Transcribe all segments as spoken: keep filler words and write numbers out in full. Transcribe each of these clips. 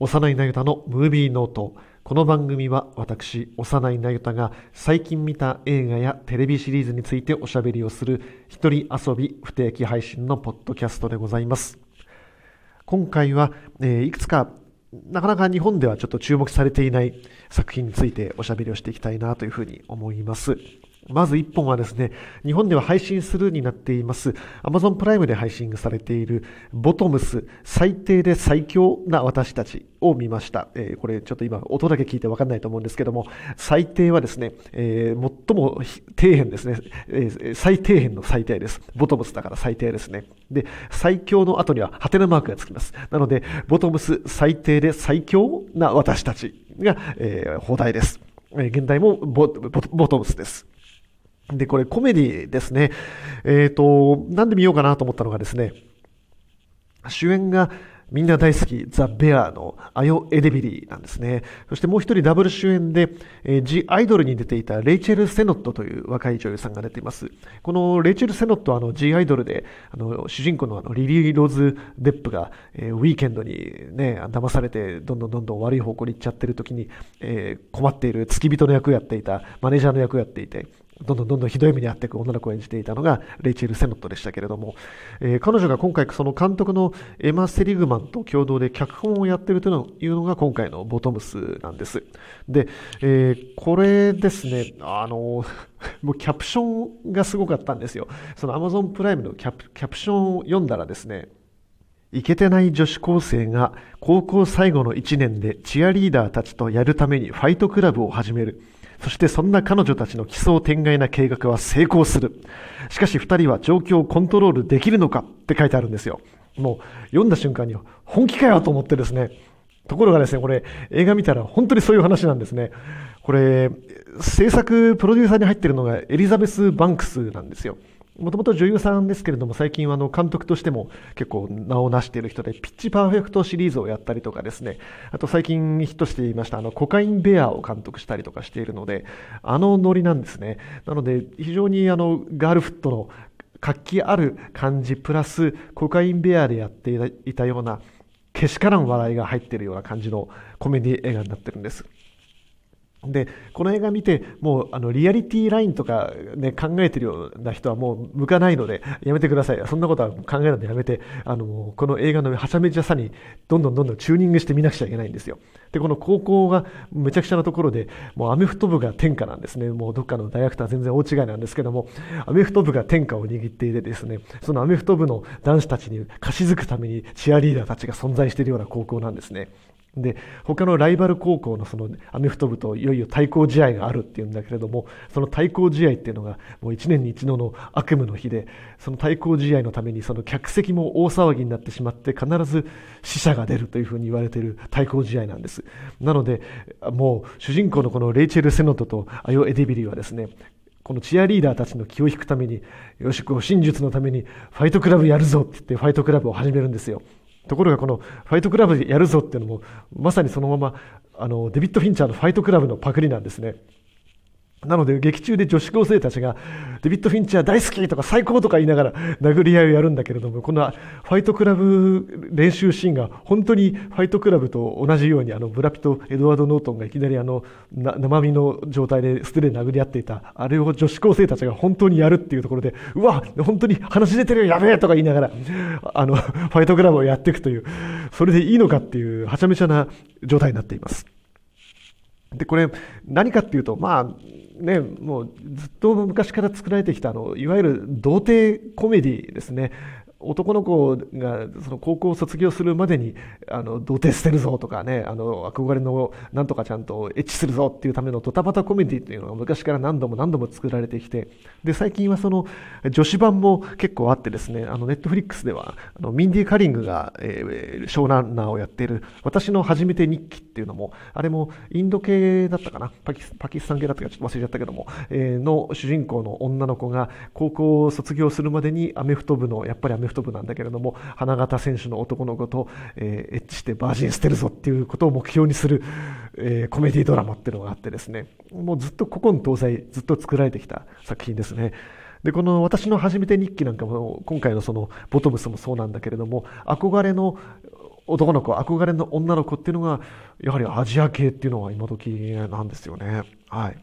幼いなゆたのムービーノート。この番組は私幼いなゆたが最近見た映画やテレビシリーズについておしゃべりをする一人遊び不定期配信のポッドキャストでございます。今回は、えー、いくつかなかなか日本ではちょっと注目されていない作品についておしゃべりをしていきたいなというふうに思います。まずいっぽんはですね、日本では配信スルーになっています Amazon プライムで配信されているボトムス最低で最強な私たちを見ました。えー、これちょっと今音だけ聞いて分かんないと思うんですけども、最低はですね、えー、最も底辺ですね、えー、最底辺の最低です。ボトムスだから最低ですね。で、最強の後にはハテナマークがつきます。なのでボトムス最低で最強な私たちが、えー、放題です。えー、現代も ボ, ボ, ボトムスです。で、これコメディですね。えっと、なんで見ようかなと思ったのがですね、主演がみんな大好きザ・ベアのアヨ・エデビリーなんですね。そしてもう一人ダブル主演で、えー、ジ・アイドルに出ていたレイチェル・セノットという若い女優さんが出ています。このレイチェル・セノットはあの ジ・アイドルであの主人公のあのリリー・ローズ・デップが、えー、ウィーケンドにね騙されてどんどんどんどん悪い方向に行っちゃってる時に、えー、困っている付き人の役をやっていた、マネージャーの役をやっていて、どんどんどんどんひどい目に遭っていく女の子を演じていたのがレイチェル・セノットでしたけれども、えー、彼女が今回その監督のエマ・セリグマンと共同で脚本をやっているというのが今回のボトムスなんです。で、えー、これですね、あのもうキャプションがすごかったんですよ。その Amazon プライムのキャプ、キャプションを読んだらですね、イケてない女子高生が高校最後のいちねんでチアリーダーたちとやるためにファイトクラブを始める。そしてそんな彼女たちの奇想天外な計画は成功する。しかし二人は状況をコントロールできるのかって書いてあるんですよ。もう読んだ瞬間に本気かよと思ってですね。ところがですね、これ映画見たら本当にそういう話なんですね。これ制作プロデューサーに入っているのがエリザベス・バンクスなんですよ。もともと女優さんですけれども、最近はあの監督としても結構名を成している人で、ピッチパーフェクトシリーズをやったりとかですね、あと最近ヒットしていましたあのコカインベアを監督したりとかしているので、あのノリなんですね。なので非常にあのガールフットの活気ある感じプラスコカインベアでやっていたようなけしからん笑いが入っているような感じのコメディ映画になってるんです。で、この映画見てもうあのリアリティラインとか、ね、考えてるような人はもう向かないのでやめてください。そんなことは考えないでやめて、あのこの映画のはちゃめちゃさにどんどんどんどんチューニングしてみなくちゃいけないんですよ。で、この高校がめちゃくちゃなところで、もうアメフト部が天下なんですね。もうどっかの大学とは全然大違いなんですけども、アメフト部が天下を握っていてですね、そのアメフト部の男子たちに貸し付くためにチアリーダーたちが存在しているような高校なんですね。で、他のライバル高校のそのアメフト部といよいよ対抗試合があるっていうんだけれども、その対抗試合っていうのがもういちねんに一度の悪夢の日で、その対抗試合のためにその客席も大騒ぎになってしまって必ず死者が出るというふうに言われている対抗試合なんです。なのでもう主人公のこのレイチェル・セノットとアヨ・エデビリーはですね、このチアリーダーたちの気を引くために、よしこう真実のためにファイトクラブやるぞって言ってファイトクラブを始めるんですよ。ところがこのファイトクラブでやるぞっていうのもまさにそのままあのデビッド・フィンチャーのファイトクラブのパクリなんですね。なので劇中で女子高生たちがデビッド・フィンチャー大好きとか最高とか言いながら殴り合いをやるんだけれども、このファイトクラブ練習シーンが本当にファイトクラブと同じように、あのブラピとエドワード・ノートンがいきなりあのな生身の状態で素手で殴り合っていたあれを女子高生たちが本当にやるっていうところで、うわ本当に話出てるよやべえとか言いながらあのファイトクラブをやっていくという、それでいいのかっていうはちゃめちゃな状態になっています。で、これ何かっていうと、まあね、もうずっと昔から作られてきたあのいわゆる童貞コメディですね。男の子がその高校を卒業するまでにあの童貞捨てるぞとかね、あの憧れのなんとかちゃんとエッチするぞっていうためのドタバタコメディというのが昔から何度も何度も作られてきて、で最近はその女子版も結構あってですね、あのネットフリックスではあのミンディ・カリングが、えー、ショーランナーをやっている私の初めて日記っていうのも、あれもインド系だったかな、パキ、パキスタン系だったかちょっと忘れちゃったけども、えー、の主人公の女の子が高校を卒業するまでにアメフト部のやっぱりアメフト部部なんだけれども花形選手の男の子と、えー、エッチしてバージン捨てるぞっていうことを目標にする、えー、コメディドラマっていうのがあってですね、もうずっと古今東西ずっと作られてきた作品ですね。で、この私の初めて日記なんかも今回のそのボトムスもそうなんだけれども、憧れの男の子、憧れの女の子っていうのがやはりアジア系っていうのは今時なんですよね。はい。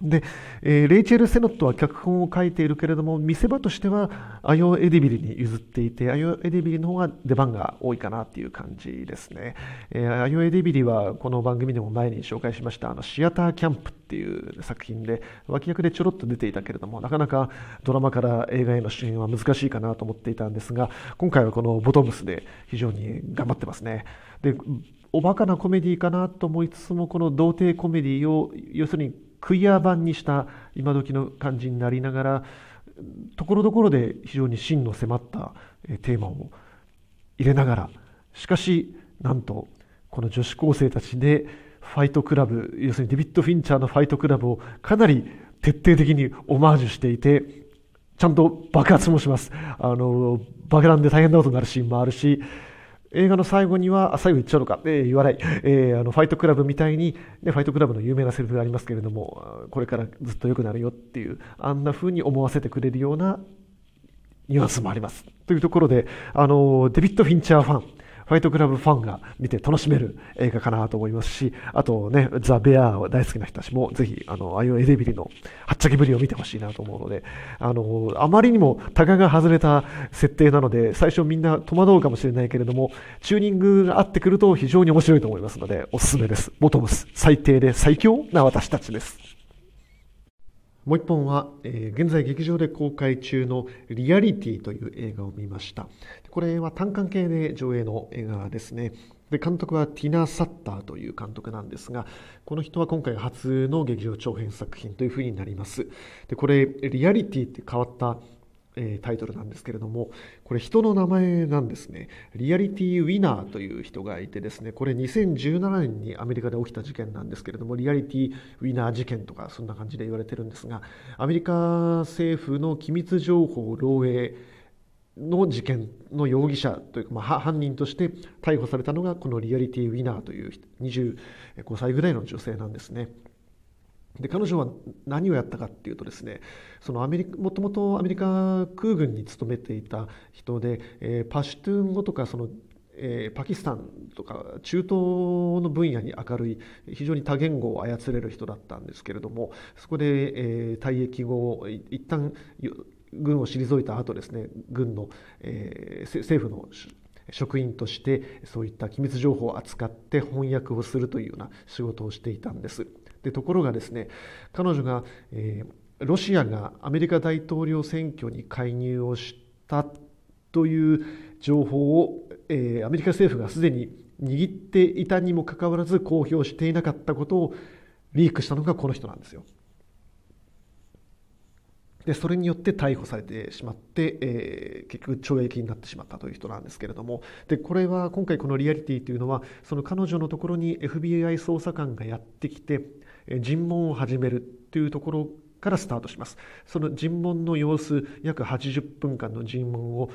で、えー、レイチェル・セノットは脚本を書いているけれども、見せ場としてはアヨー・エディビリに譲っていて、アヨー・エディビリの方が出番が多いかなっていう感じですね。えー、アヨー・エディビリはこの番組でも前に紹介しましたあのシアターキャンプっていう作品で脇役でちょろっと出ていたけれども、なかなかドラマから映画への主演は難しいかなと思っていたんですが、今回はこのボトムスで非常に頑張ってますね。で、おバカなコメディかなと思いつつも、この童貞コメディを要するにクイア版にした今時の感じになりながら、ところどころで非常に真の迫ったテーマを入れながら、しかしなんとこの女子高生たちでファイトクラブ、要するにデビッド・フィンチャーのファイトクラブをかなり徹底的にオマージュしていて、ちゃんと爆発もします。あの爆弾で大変なことになるシーンもあるし、映画の最後には、あ、最後言っちゃうのか、えー、言わない、えー、あのファイトクラブみたいに、ね、ファイトクラブの有名なセリフがありますけれども、これからずっと良くなるよっていう、あんな風に思わせてくれるようなニュアンスもあります。というところで、あのデビッド・フィンチャーファン、ファイトクラブファンが見て楽しめる映画かなと思いますし、あとね、ザ・ベアー大好きな人たちもぜひあのアイオエデビリのはっちゃけぶりを見てほしいなと思うので、あのあまりにもタガが外れた設定なので最初みんな戸惑うかもしれないけれども、チューニングが合ってくると非常に面白いと思いますので、おすすめです。ボトムス、最低で最強な私たちです。もう一本は、えー、現在劇場で公開中のリアリティという映画を見ました。これは単館系で上映の映画ですね。で、監督はティナ・サッターという監督なんですが、この人は今回初の劇場長編作品というふうになります。で、これリアリティって変わった、えー、タイトルなんですけれども、これ人の名前なんですね。リアリティ・ウィナーという人がいてですね、これにせんじゅうななねんにアメリカで起きた事件なんですけれども、リアリティ・ウィナー事件とかそんな感じで言われてるんですが、アメリカ政府の機密情報漏洩の事件の容疑者というか、まあ、犯人として逮捕されたのがこのリアリティ・ウィナーというにじゅうごさいぐらいの女性なんですね。で、彼女は何をやったかっていうとですね、そのアメリカ、もともとアメリカ空軍に勤めていた人で、えー、パシュトゥーン語とかその、えー、パキスタンとか中東の分野に明るい非常に多言語を操れる人だったんですけれども、そこで、えー、退役後一旦軍を退いた後ですね、軍の、えー、政府の職員としてそういった機密情報を扱って翻訳をするというような仕事をしていたんです。で、ところがですね、彼女が、えー、ロシアがアメリカ大統領選挙に介入をしたという情報を、えー、アメリカ政府がすでに握っていたにもかかわらず公表していなかったことをリークしたのがこの人なんですよ。で、それによって逮捕されてしまって、えー、結局懲役になってしまったという人なんですけれども、で、これは今回このリアリティというのは、その彼女のところに エフビーアイ 捜査官がやってきて、えー、尋問を始めるというところからスタートします。その尋問の様子、約はちじゅっぷんかんの尋問を、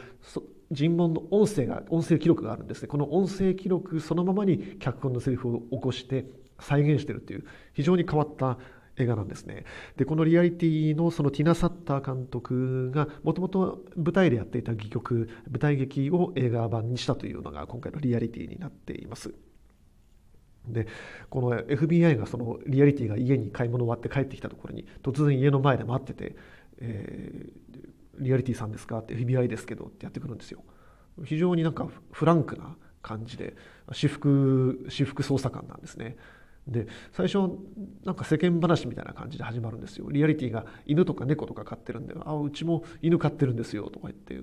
尋問の音声が、音声記録があるんですね。この音声記録そのままに脚本のセリフを起こして再現しているという非常に変わった映画なんですね。で、このリアリティのそのティナ・サッター監督がもともと舞台でやっていた戯曲、舞台劇を映画版にしたというのが今回のリアリティになっています。で、この エフビーアイ がそのリアリティが家に買い物終わって帰ってきたところに突然家の前で待ってて、えー、リアリティさんですかって エフビーアイ ですけどってやってくるんですよ。非常になんかフランクな感じで私服、私服捜査官なんですね。で、最初なんか世間話みたいな感じで始まるんですよ。リアリティが犬とか猫とか飼ってるんで、あ、うちも犬飼ってるんですよとか言って、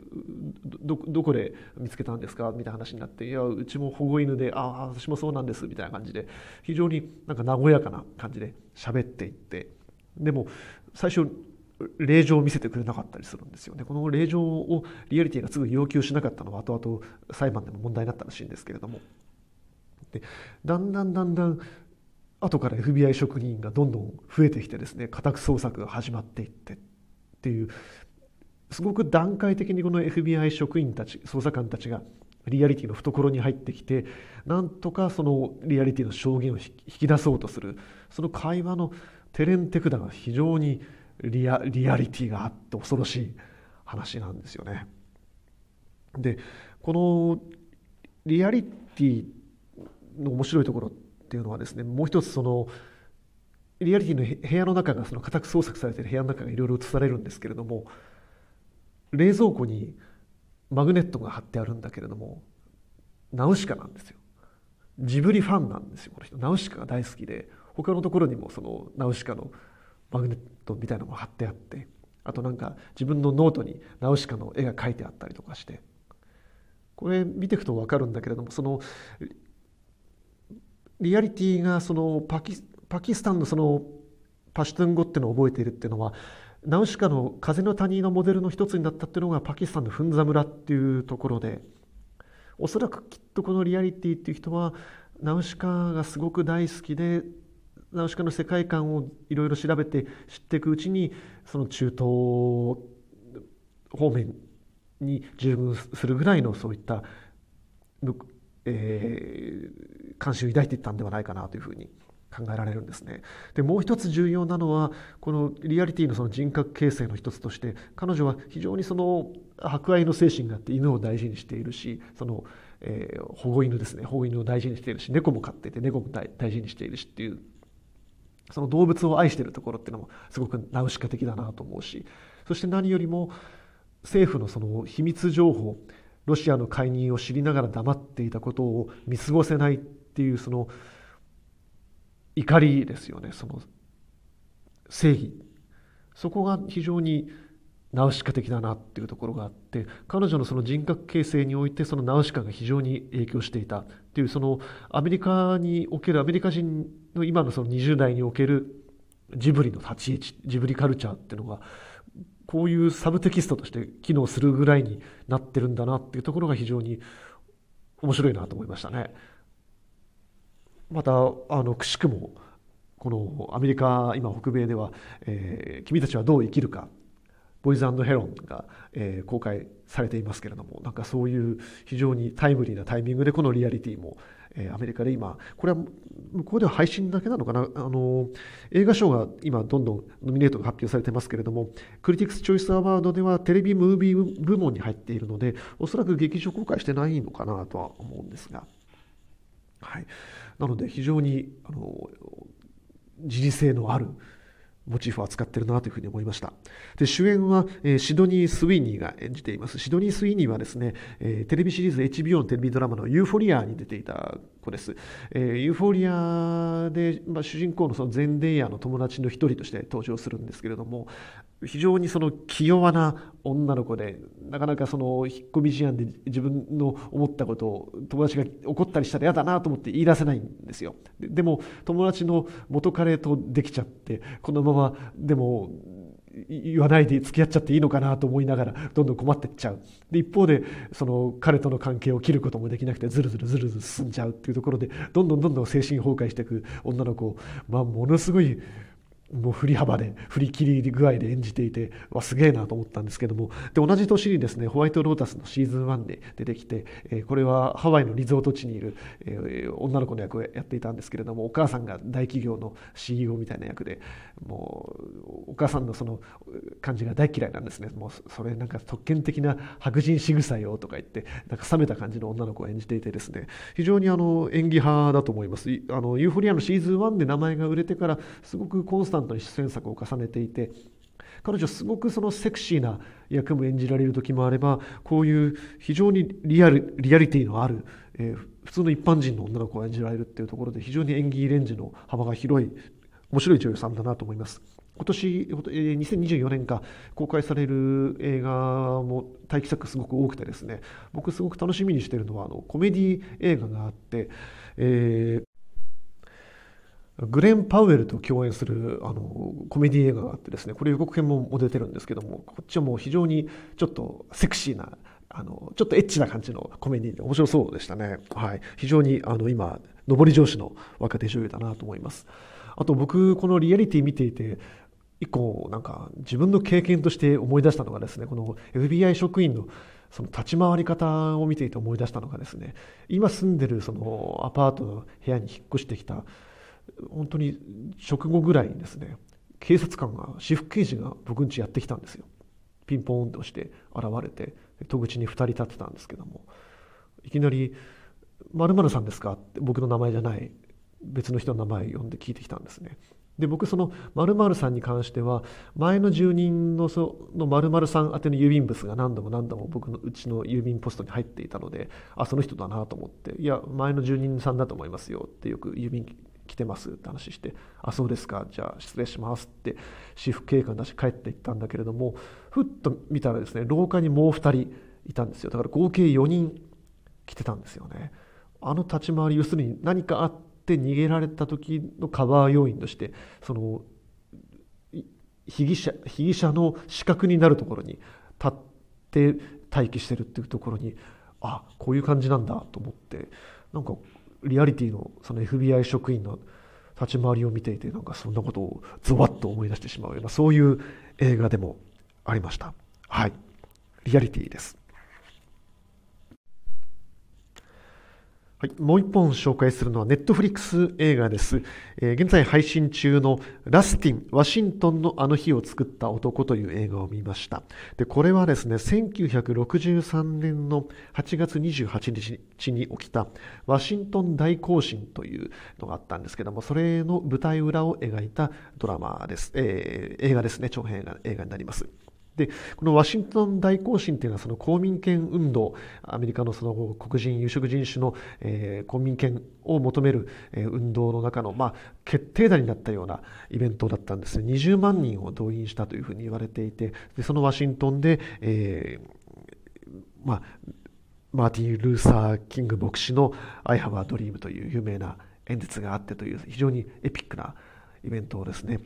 ど, どこで見つけたんですかみたいな話になって、いや、うちも保護犬で、あ、私もそうなんですみたいな感じで非常になんか和やかな感じで喋っていって、でも最初令状を見せてくれなかったりするんですよね。この令状をリアリティがすぐ要求しなかったのは後々裁判でも問題になったらしいんですけれども、で、だんだんだんだん後から エフビーアイ 職員がどんどん増えてきてですね、家宅捜索が始まっていってっていう、すごく段階的にこの エフビーアイ 職員たち、捜査官たちがリアリティの懐に入ってきて、なんとかそのリアリティの証言を引き出そうとする、その会話の手練手管が非常にリア、リアリティがあって恐ろしい話なんですよね。で、このリアリティの面白いところっていうのはですね、もう一つそのリアリティの部屋の中がその家宅捜索されている部屋の中がいろいろ映されるんですけれども、冷蔵庫にマグネットが貼ってあるんだけれどもナウシカなんですよ。ジブリファンなんですよ、この人。ナウシカが大好きで、他のところにもそのナウシカのマグネットみたいなのが貼ってあって、あとなんか自分のノートにナウシカの絵が描いてあったりとかして、これ見ていくと分かるんだけれども、そのリアリティがそのパキ、パキスタンのそのパシュトゥン語っていうのを覚えているっていうのは、ナウシカの風の谷のモデルの一つになったっていうのがパキスタンのフンザ村っていうところで、おそらくきっとこのリアリティっていう人はナウシカがすごく大好きで、ナウシカの世界観をいろいろ調べて知っていくうちに、その中東方面に従軍するぐらいのそういった、えー、関心を抱いていったんではないかなというふうに考えられるんですね。でもう一つ重要なのは、このリアリティ の, その人格形成の一つとして、彼女は非常にその博愛の精神があって、犬を大事にしているし、その、えー、保護犬ですね、保護犬を大事にしているし、猫も飼っていて猫も 大, 大事にしているしっていう、その動物を愛しているところっていうのもすごくナウシカ的だなと思うし、そして何よりも政府のその秘密情報、ロシアの介入を知りながら黙っていたことを見過ごせないっていうその怒りですよね、その正義、そこが非常にナウシカ的だなっていうところがあって、彼女のその人格形成においてそのナウシカが非常に影響していたっていう、そのアメリカにおけるアメリカ人の今 の, そのにじゅう代におけるジブリの立ち位置、ジブリカルチャーっていうのがこういうサブテキストとして機能するぐらいになってるんだなっていうところが非常に面白いなと思いましたね。またあのくしくもこのアメリカ、今北米では、えー、君たちはどう生きるか、ボイズ&ヘロンが、えー、公開されていますけれども、なんかそういう非常にタイムリーなタイミングでこのリアリティも、えー、アメリカで今、これは向こうでは配信だけなのかな、あの映画賞が今どんどんノミネートが発表されてますけれども、クリティクス・チョイス・アワードではテレビムービー部門に入っているので、おそらく劇場公開してないのかなとは思うんですが、はい、なので非常にあの時事性のあるモチーフを扱ってるなというふうに思いました。で、主演は、えー、シドニー・スウィニーが演じています。シドニー・スウィニーはですね、えー、テレビシリーズ エイチビーオー のテレビドラマのユーフォリアに出ていた子です。えー、ユーフォリアで、まあ、主人公 の, そのゼンデイヤの友達の一人として登場するんですけれども、非常にその気弱な女の子で、なかなかその引っ込み思案で自分の思ったことを友達が怒ったりしたら嫌だなと思って言い出せないんですよ。 で, でも友達の元彼とできちゃって、このままでも言わないで付き合っちゃっていいのかなと思いながらどんどん困ってっちゃう。で、一方でその彼との関係を切ることもできなくて、ずるずるずるずる進んじゃうっていうところで、どんどんどんどん精神崩壊していく女の子を、まあ、ものすごいもう振り幅で振り切り具合で演じていて、わすげえなと思ったんですけども、で同じ年にですね、ホワイトロータスのシーズンワンで出てきて、えー、これはハワイのリゾート地にいる、えー、女の子の役をやっていたんですけれども、お母さんが大企業の シーイーオー みたいな役で、もうお母さんのその感じが大嫌いなんですね。もうそれなんか特権的な白人仕草よとか言って、なんか冷めた感じの女の子を演じていてですね、非常にあの演技派だと思います。あのユーフォリアのシーズンワンで名前が売れてからすごくコンスタント出演作を重ねていて、彼女すごくそのセクシーな役も演じられる時もあれば、こういう非常にリアル、リアリティのある、えー、普通の一般人の女の子を演じられるっていうところで、非常に演技レンジの幅が広い面白い女優さんだなと思います。今年にせんにじゅうよねんか公開される映画も待機作すごく多くてですね、僕すごく楽しみにしているのはあのコメディ映画があって、えーグレン・パウエルと共演するあのコメディ映画があってですね、これ予告編も出てるんですけども、こっちはもう非常にちょっとセクシーな、あのちょっとエッチな感じのコメディで面白そうでしたね。はい、非常にあの今上り調子の若手女優だなと思います。あと僕このリアリティ見ていて一個なんか自分の経験として思い出したのがですね、この エフビーアイ 職員のその立ち回り方を見ていて思い出したのがですね、今住んでるそのアパートの部屋に引っ越してきた本当に直後ぐらいにですね、警察官が、私服刑事が僕ん家やってきたんですよ。ピンポーンとして現れて、戸口にふたり立ってたんですけども、いきなり〇〇さんですかって僕の名前じゃない別の人の名前を呼んで聞いてきたんですね。で僕その〇〇さんに関しては前の住人のその〇〇さん宛ての郵便物が何度も何度も僕のうちの郵便ポストに入っていたので、あその人だなと思って、いや前の住人さんだと思いますよってよく郵便来てますって話して、あそうですかじゃあ失礼しますって私服警官だし帰っていったんだけれども、ふっと見たらですね廊下にもうふたりいたんですよ。だから合計よにん来てたんですよね。あの立ち回り、要するに何かあってで逃げられた時のカバー要員としてその被疑者、被疑者の死角になるところに立って待機してるっていうところに、あこういう感じなんだと思って、なんかリアリティのその エフビーアイ 職員の立ち回りを見ていて、なんかそんなことをゾワッと思い出してしまうような、そういう映画でもありました。はい、リアリティです。はい、もう一本紹介するのはネットフリックス映画です、えー、現在配信中のラスティン、ワシントンのあの日を作った男という映画を見ました。でこれはですねせんきゅうひゃくろくじゅうさんねんのはちがつにじゅうはちにちに起きたワシントン大行進というのがあったんですけども、それの舞台裏を描いたドラマです、えー、映画ですね、長編映画、映画になります。でこのワシントン大行進というのはその公民権運動、アメリカのその黒人有色人種の、えー、公民権を求める、えー、運動の中の、まあ、決定打になったようなイベントだったんです。にじゅうまんにんを動員したというふうに言われていて、でそのワシントンで、えーまあ、マーティン・ルーサー・キング牧師の I have a dream という有名な演説があってという非常にエピックなイベントですね。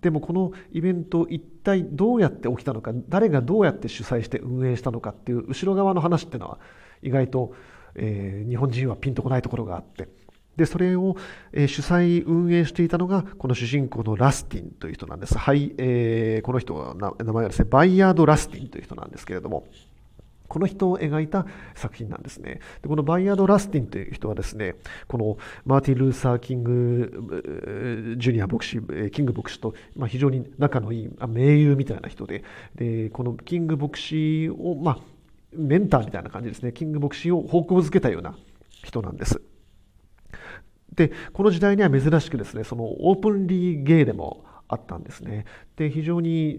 でもこのイベント一体どうやって起きたのか、誰がどうやって主催して運営したのかっていう後ろ側の話っていうのは意外と、えー、日本人はピンとこないところがあって、でそれを、えー、主催運営していたのがこの主人公のラスティンという人なんです、はい。えー、この人は名前はですねバイヤード・ラスティンという人なんですけれども、この人を描いた作品なんですね。でこのバイヤード・ラスティンという人はですね、このマーティン・ルーサー・キング・ジュニア牧師、キング牧師と非常に仲のいい盟友みたいな人で、でこのキング牧師を、まあ、メンターみたいな感じですね、キング牧師を方向づけたような人なんです。でこの時代には珍しくですねそのオープンリーゲイでもあったんですね。で非常に、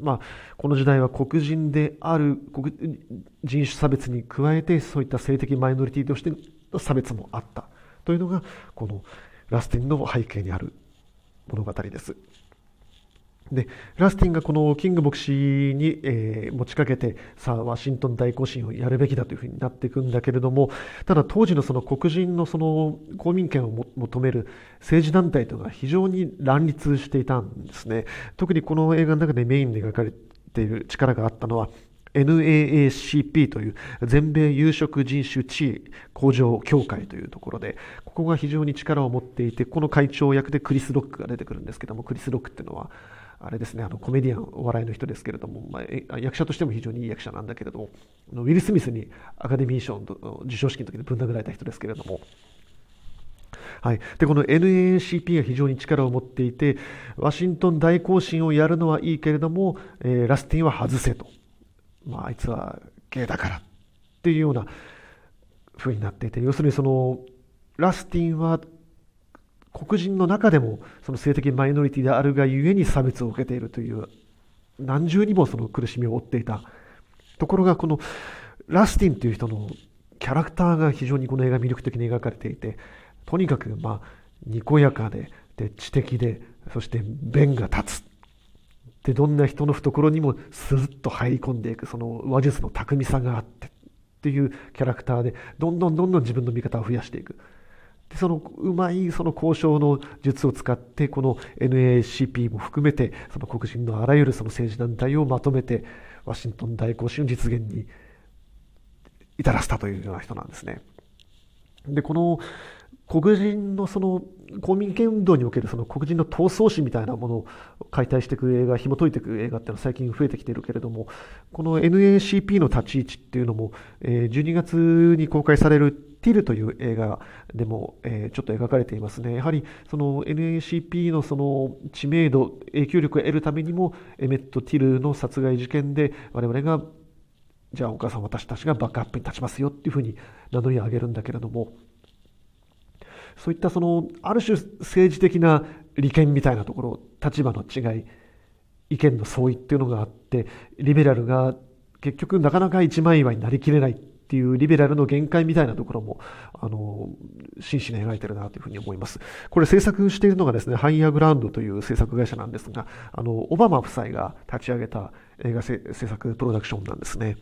まあ、この時代は黒人である黒人種差別に加えてそういった性的マイノリティとしての差別もあったというのがこのラスティンの背景にある物語です。でラスティンがこのキング牧師に、えー、持ちかけてさあワシントン大行進をやるべきだというふうになっていくんだけれども、ただ当時のその黒人のその公民権を求める政治団体というのが非常に乱立していたんですね。特にこの映画の中でメインで描かれている力があったのは エヌエーエーシーピー という全米有色人種地位向上協会というところで、ここが非常に力を持っていて、この会長役でクリス・ロックが出てくるんですけども、クリス・ロックっていうのはあれですね、あのコメディアンお笑いの人ですけれども、まあ、役者としても非常にいい役者なんだけれども、ウィル・スミスにアカデミー賞の授賞式の時にぶん殴られた人ですけれども、はい、でこの エヌエーシーピー が非常に力を持っていて、ワシントン大行進をやるのはいいけれども、えー、ラスティンは外せと、まあ、あいつはゲイだからっていうような風になっていて、要するにそのラスティンは黒人の中でもその性的マイノリティであるがゆえに差別を受けているという何重にもその苦しみを負っていたところが、このラスティンという人のキャラクターが非常にこの映画魅力的に描かれていて、とにかくまあにこやか で, で知的で、そして弁が立つで、どんな人の懐にもスルッと入り込んでいく、その話術の巧みさがあってっていうキャラクターで、どんどんどんどん自分の見方を増やしていく。でそのうまいその交渉の術を使って、この エヌエーシーピー も含めてその黒人のあらゆるその政治団体をまとめてワシントン大行進の実現に至らせたというような人なんですね。でこの黒人のその公民権運動におけるその黒人の闘争心みたいなものを解体していく映画、紐解いていく映画っていうのは最近増えてきているけれども、この エヌエーシーピー の立ち位置っていうのもじゅうにがつに公開されるティルという映画でも、えー、ちょっと描かれていますね。やはりその エヌエーシーピー のその知名度、影響力を得るためにもエメット・ティルの殺害事件で我々がじゃあお母さん私たちがバックアップに立ちますよっていうふうに名乗りを上げるんだけれども、そういったそのある種政治的な利権みたいなところ、立場の違い、意見の相違っていうのがあって、リベラルが結局なかなか一枚岩になりきれないっていうリベラルの限界みたいなところもあの真摯に描いてるなというふうに思います。これ制作しているのがですね、ハイヤーグラウンドという制作会社なんですが、あのオバマ夫妻が立ち上げた映画制作プロダクションなんですね。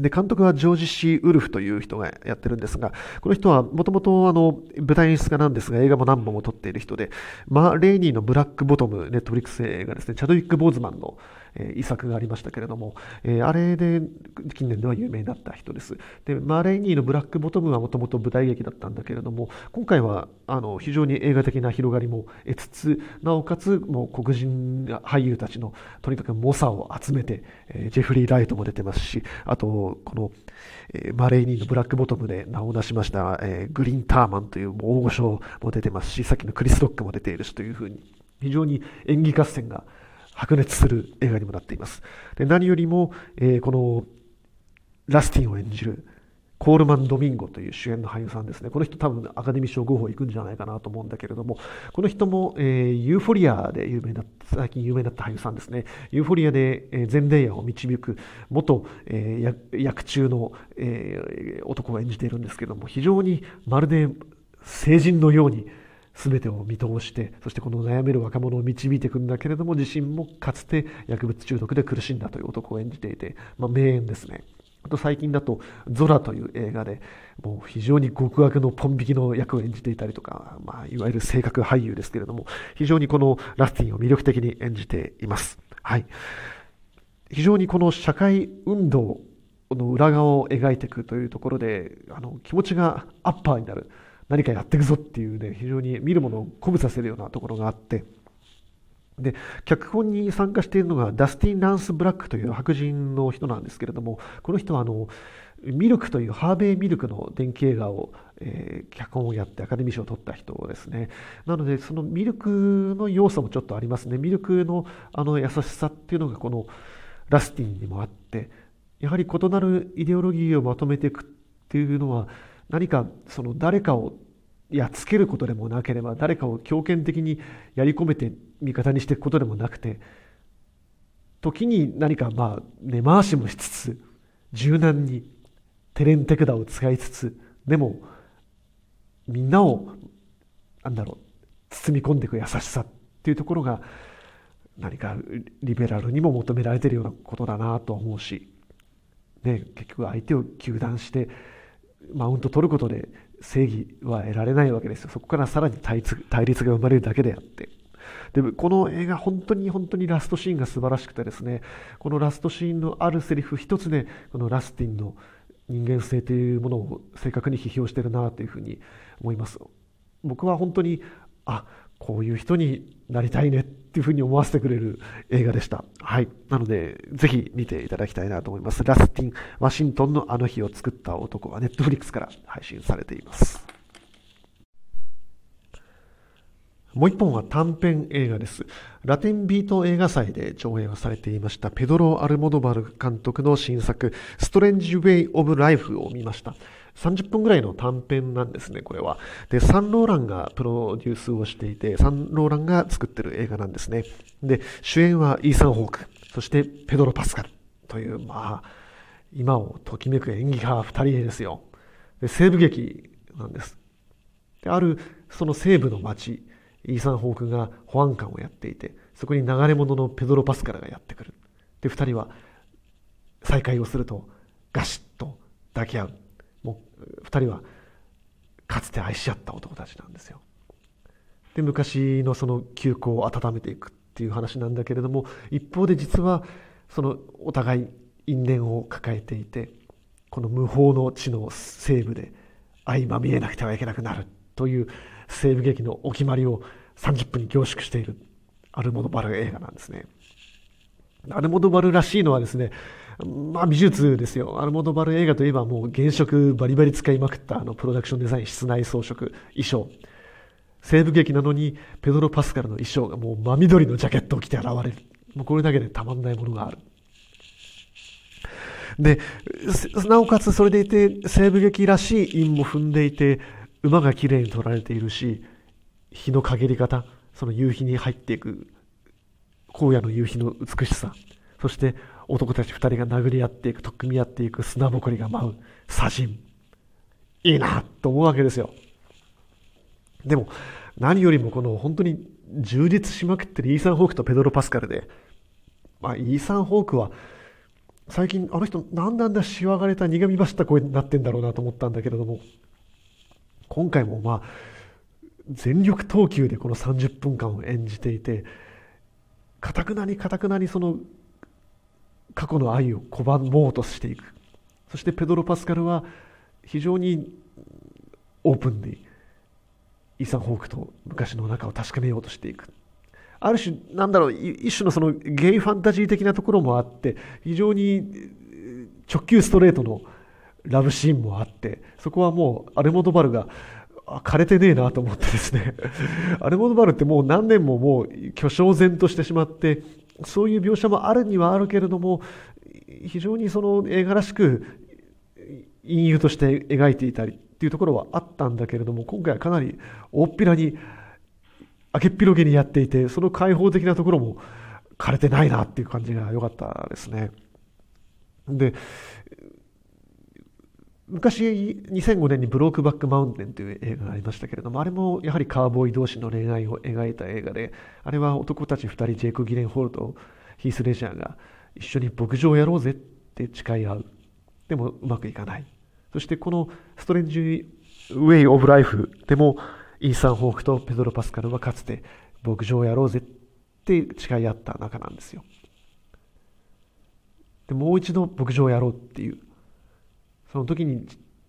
で監督はジョージ・シー・ウルフという人がやってるんですが、この人はもともと舞台演出家なんですが、映画も何本も撮っている人で、マー・レイニーのブラック・ボトム、ネットフリックス映画ですね、チャドウィック・ボーズマンの遺作がありましたけれども、あれで近年では有名になった人です。でマー・レイニーのブラック・ボトムはもともと舞台劇だったんだけれども、今回はあの非常に映画的な広がりも得つつ、なおかつもう黒人俳優たちのとにかく猛者を集めて、ジェフリー・ライトも出てますし、あとこのマレーニーのブラックボトムで名を出しましたグリーン・ターマンという大御所も出てますし、さっきのクリス・ロックも出ているしというふうに、非常に演技合戦が白熱する映画にもなっています。で何よりもこのラスティンを演じるコールマン・ドミンゴという主演の俳優さんですね、この人多分アカデミー賞候補行くんじゃないかなと思うんだけれども、この人も、えー、ユーフォリアで有名だった最近有名だった俳優さんですね。ユーフォリアで、えー、ゼンデイヤを導く元、えー、役中の、えー、男を演じているんですけれども、非常にまるで聖人のように全てを見通して、そしてこの悩める若者を導いていくんだけれども、自身もかつて薬物中毒で苦しんだという男を演じていて、まあ、名演ですね。あと最近だとゾラという映画でもう非常に極悪のポン引きの役を演じていたりとか、まあ、いわゆる性格俳優ですけれども、非常にこのラスティンを魅力的に演じています、はい、非常にこの社会運動の裏側を描いていくというところで、あの気持ちがアッパーになる、何かやっていくぞっていうね、非常に見るものを鼓舞させるようなところがあって、で脚本に参加しているのがダスティン・ランス・ブラックという白人の人なんですけれども、この人はあのミルクというハーベイ・ミルクの電気映画を、えー、脚本をやってアカデミー賞を取った人ですね。なのでそのミルクの要素もちょっとありますね。ミルクのあの優しさっていうのがこのラスティンにもあって、やはり異なるイデオロギーをまとめていくっていうのは、何かその誰かをやっつけることでもなければ、誰かを強権的にやり込めて味方にしていくことでもなくて、時に何かまあ根回しもしつつ、柔軟に手練手管を使いつつ、でもみんなをなんだろう包み込んでいく優しさっていうところが、何かリベラルにも求められているようなことだなと思うし、ね、結局相手を糾弾してマウント取ることで正義は得られないわけですよ。そこからさらに対立、対立が生まれるだけであって、でこの映画本当に本当にラストシーンが素晴らしくてですね、このラストシーンのあるセリフ一つで、ね、このラスティンの人間性というものを正確に批評しているなというふうに思います。僕は本当にあこういう人になりたいねっていうふうに思わせてくれる映画でした、はい、なのでぜひ見ていただきたいなと思います。ラスティン・ワシントンのあの日を作った男はネットフリックスから配信されています。もう一本は短編映画です。ラテンビート映画祭で上映はされていましたペドロ・アルモドバル監督の新作ストレンジ・ウェイ・オブ・ライフを見ました。さんじゅっぷんぐらいの短編なんですね、これは。でサンローランがプロデュースをしていて、サンローランが作ってる映画なんですね。で主演はイーサン・ホーク、そしてペドロ・パスカルという、まあ今をときめく演技派ふたりですよ。で西部劇なんです。であるその西部の街、イーサン・ホークが保安官をやっていて、そこに流れ物のペドロ・パスカルがやってくる。でふたりは再会をするとガシッと抱き合う。もうふたりはかつて愛し合った男たちなんですよ。で昔のその旧交を温めていくっていう話なんだけれども、一方で実はそのお互い因縁を抱えていて、この無法の地の西部で相まみえなくてはいけなくなるという西部劇のお決まりをさんじゅっぷんに凝縮しているアルモドバル映画なんですね。アルモドバルらしいのはですね、まあ美術ですよ。アルモドバル映画といえばもう原色バリバリ使いまくったあのプロダクションデザイン、室内装飾、衣装。西部劇なのにペドロ・パスカルの衣装がもう真緑のジャケットを着て現れる。もうこれだけでたまんないものがある。でなおかつそれでいて西部劇らしい韻も踏んでいて、馬がきれいに撮られているし、日の陰り方、その夕日に入っていく荒野の夕日の美しさ、そして男たち二人が殴り合っていく、取っ組み合っていく、砂ぼこりが舞う砂塵、いいなと思うわけですよ。でも何よりもこの本当に充実しまくってるイーサン・ホークとペドロ・パスカルで、まあ、イーサン・ホークは最近あの人なんだんだしわがれた苦み走った声になってんだろうなと思ったんだけれども、今回もまあ全力投球でこのさんじゅっぷんかんを演じていて、かたくなにかたくなにその過去の愛を拒もうとしていく。そしてペドロ・パスカルは非常にオープンにイーサン・ホークと昔の仲を確かめようとしていく。ある種なんだろう、一種のそのゲイファンタジー的なところもあって、非常に直球ストレートのラブシーンもあって、そこはもうアルモドバルが枯れてねえなと思ってですねアルモドバルってもう何年ももう巨匠然としてしまって、そういう描写もあるにはあるけれども、非常にその映画らしく隠喩として描いていたりっていうところはあったんだけれども、今回はかなり大っぴらに明けっぴろげにやっていて、その開放的なところも枯れてないなっていう感じが良かったですね。で昔にせんごねんにブロークバックマウンテンという映画がありましたけれども、あれもやはりカーボーイ同士の恋愛を描いた映画で、あれは男たちふたり、ジェイク・ギレンホールとヒース・レジャーが一緒に牧場をやろうぜって誓い合う。でもうまくいかない。そしてこのストレンジ・ウェイ・オブ・ライフでもイーサン・ホークとペドロ・パスカルはかつて牧場をやろうぜって誓い合った仲なんですよ。でもう一度牧場をやろうっていう、その時に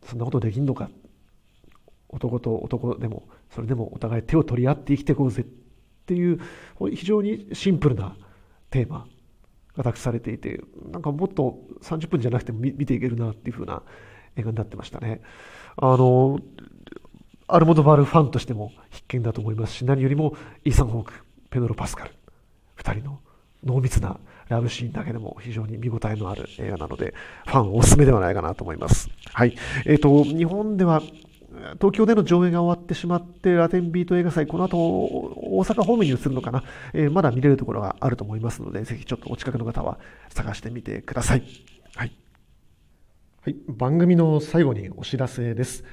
そんなことできんのか、男と男でもそれでもお互い手を取り合って生きていこうぜっていう非常にシンプルなテーマが託されていて、なんかもっとさんじゅっぷんじゃなくても見ていけるなっていう風な映画になってましたね。あのアルモドバルファンとしても必見だと思いますし、何よりもイーサン・ホーク、ペドロ・パスカルふたりの濃密なラブシーンだけでも非常に見応えのある映画なので、ファンおすすめではないかなと思います。はい、えーと、日本では東京での上映が終わってしまって、ラテンビート映画祭この後大阪方面に移るのかな、えー、まだ見れるところがあると思いますので、ぜひちょっとお近くの方は探してみてください。はいはい、番組の最後にお知らせです。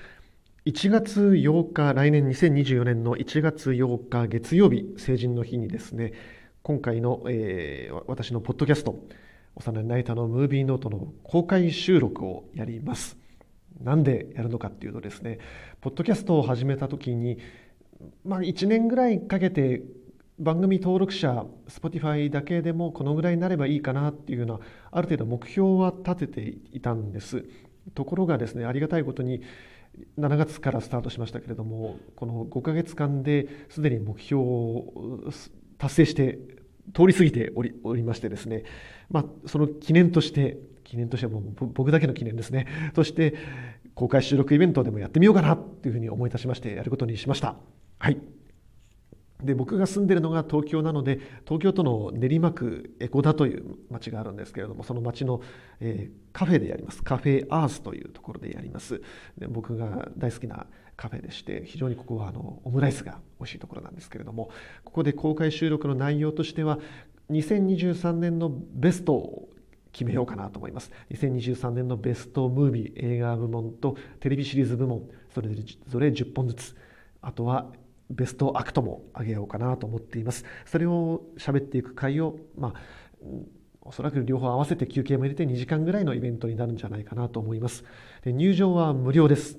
いちがつようか、来年にせんにじゅうよねんのいちがつようか月曜日、成人の日にですね、今回の、えー、私のポッドキャスト、幼いナイターのムービーノートの公開収録をやります。なんでやるのかっていうとですね、ポッドキャストを始めた時に、まあ、いちねんぐらいかけて番組登録者 Spotify だけでもこのぐらいになればいいかなっていうような、ある程度目標は立てていたんです。ところがですね、ありがたいことにしちがつからスタートしましたけれども、このごかげつかんですでに目標を達成して通り過ぎてお り, おりましてですね、まあ、その記念として記念としてはもう僕だけの記念ですね、として公開収録イベントでもやってみようかなというふうに思い出しまして、やることにしました。はい、で僕が住んでいるのが東京なので、東京都の練馬区江古田という町があるんですけれども、その町の、えー、カフェでやります。カフェアースというところでやります。で僕が大好きなカフェでして、非常にここはあのオムライスが美味しいところなんですけれども、ここで公開収録の内容としてはにせんにじゅうさんねんのベストを決めようかなと思います。にせんにじゅうさんねんのベストムービー映画部門とテレビシリーズ部門、それぞれじゅっぽんずつ、あとはベストアクトも上げようかなと思っています。それを喋っていく回を、まあ、おそらく両方合わせて休憩も入れてにじかんぐらいのイベントになるんじゃないかなと思います。で入場は無料です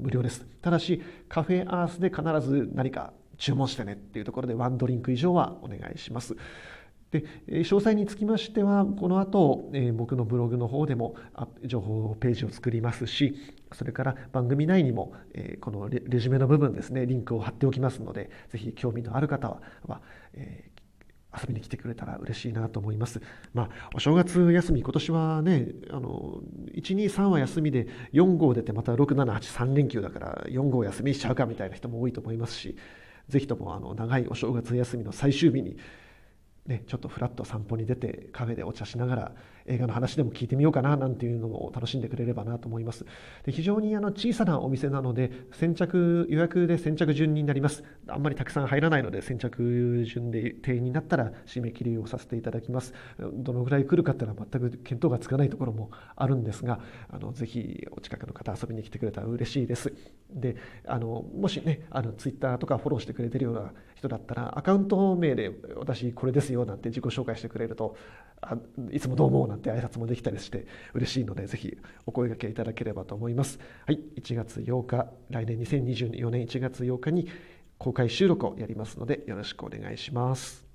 無料ですただしカフェアースで必ず何か注文してねっていうところで、ワンドリンク以上はお願いします。で詳細につきましては、この後、えー、僕のブログの方でも情報ページを作りますし、それから番組内にも、えー、この レ, レジュメの部分ですね、リンクを貼っておきますので、ぜひ興味のある方は、はえー、遊びに来てくれたら嬉しいなと思います。まあ、お正月休み、今年はね、あのいち、に、さんは休みで、よん、号出てまたろく、しち、はち、さん連休だからよん号休みしちゃうかみたいな人も多いと思いますし、ぜひともあの長いお正月休みの最終日に、ね、ちょっとフラッと散歩に出てカフェでお茶しながら映画の話でも聞いてみようかななんていうのを楽しんでくれればなと思います。で、非常にあの小さなお店なので先着予約で先着順になります。あんまりたくさん入らないので先着順で定員になったら締め切りをさせていただきます。どのぐらい来るかっていうのは全く見当がつかないところもあるんですが、あのぜひお近くの方遊びに来てくれたら嬉しいです。で、あのもしね、あのツイッターとかフォローしてくれてるような人だったらアカウント名で私これですよなんて自己紹介してくれると、あいつもどうもなんて挨拶もできたりして嬉しいので、ぜひお声掛けいただければと思います。はい、いちがつようか、来年にせんにじゅうよねんいちがつようかに公開収録をやりますのでよろしくお願いします。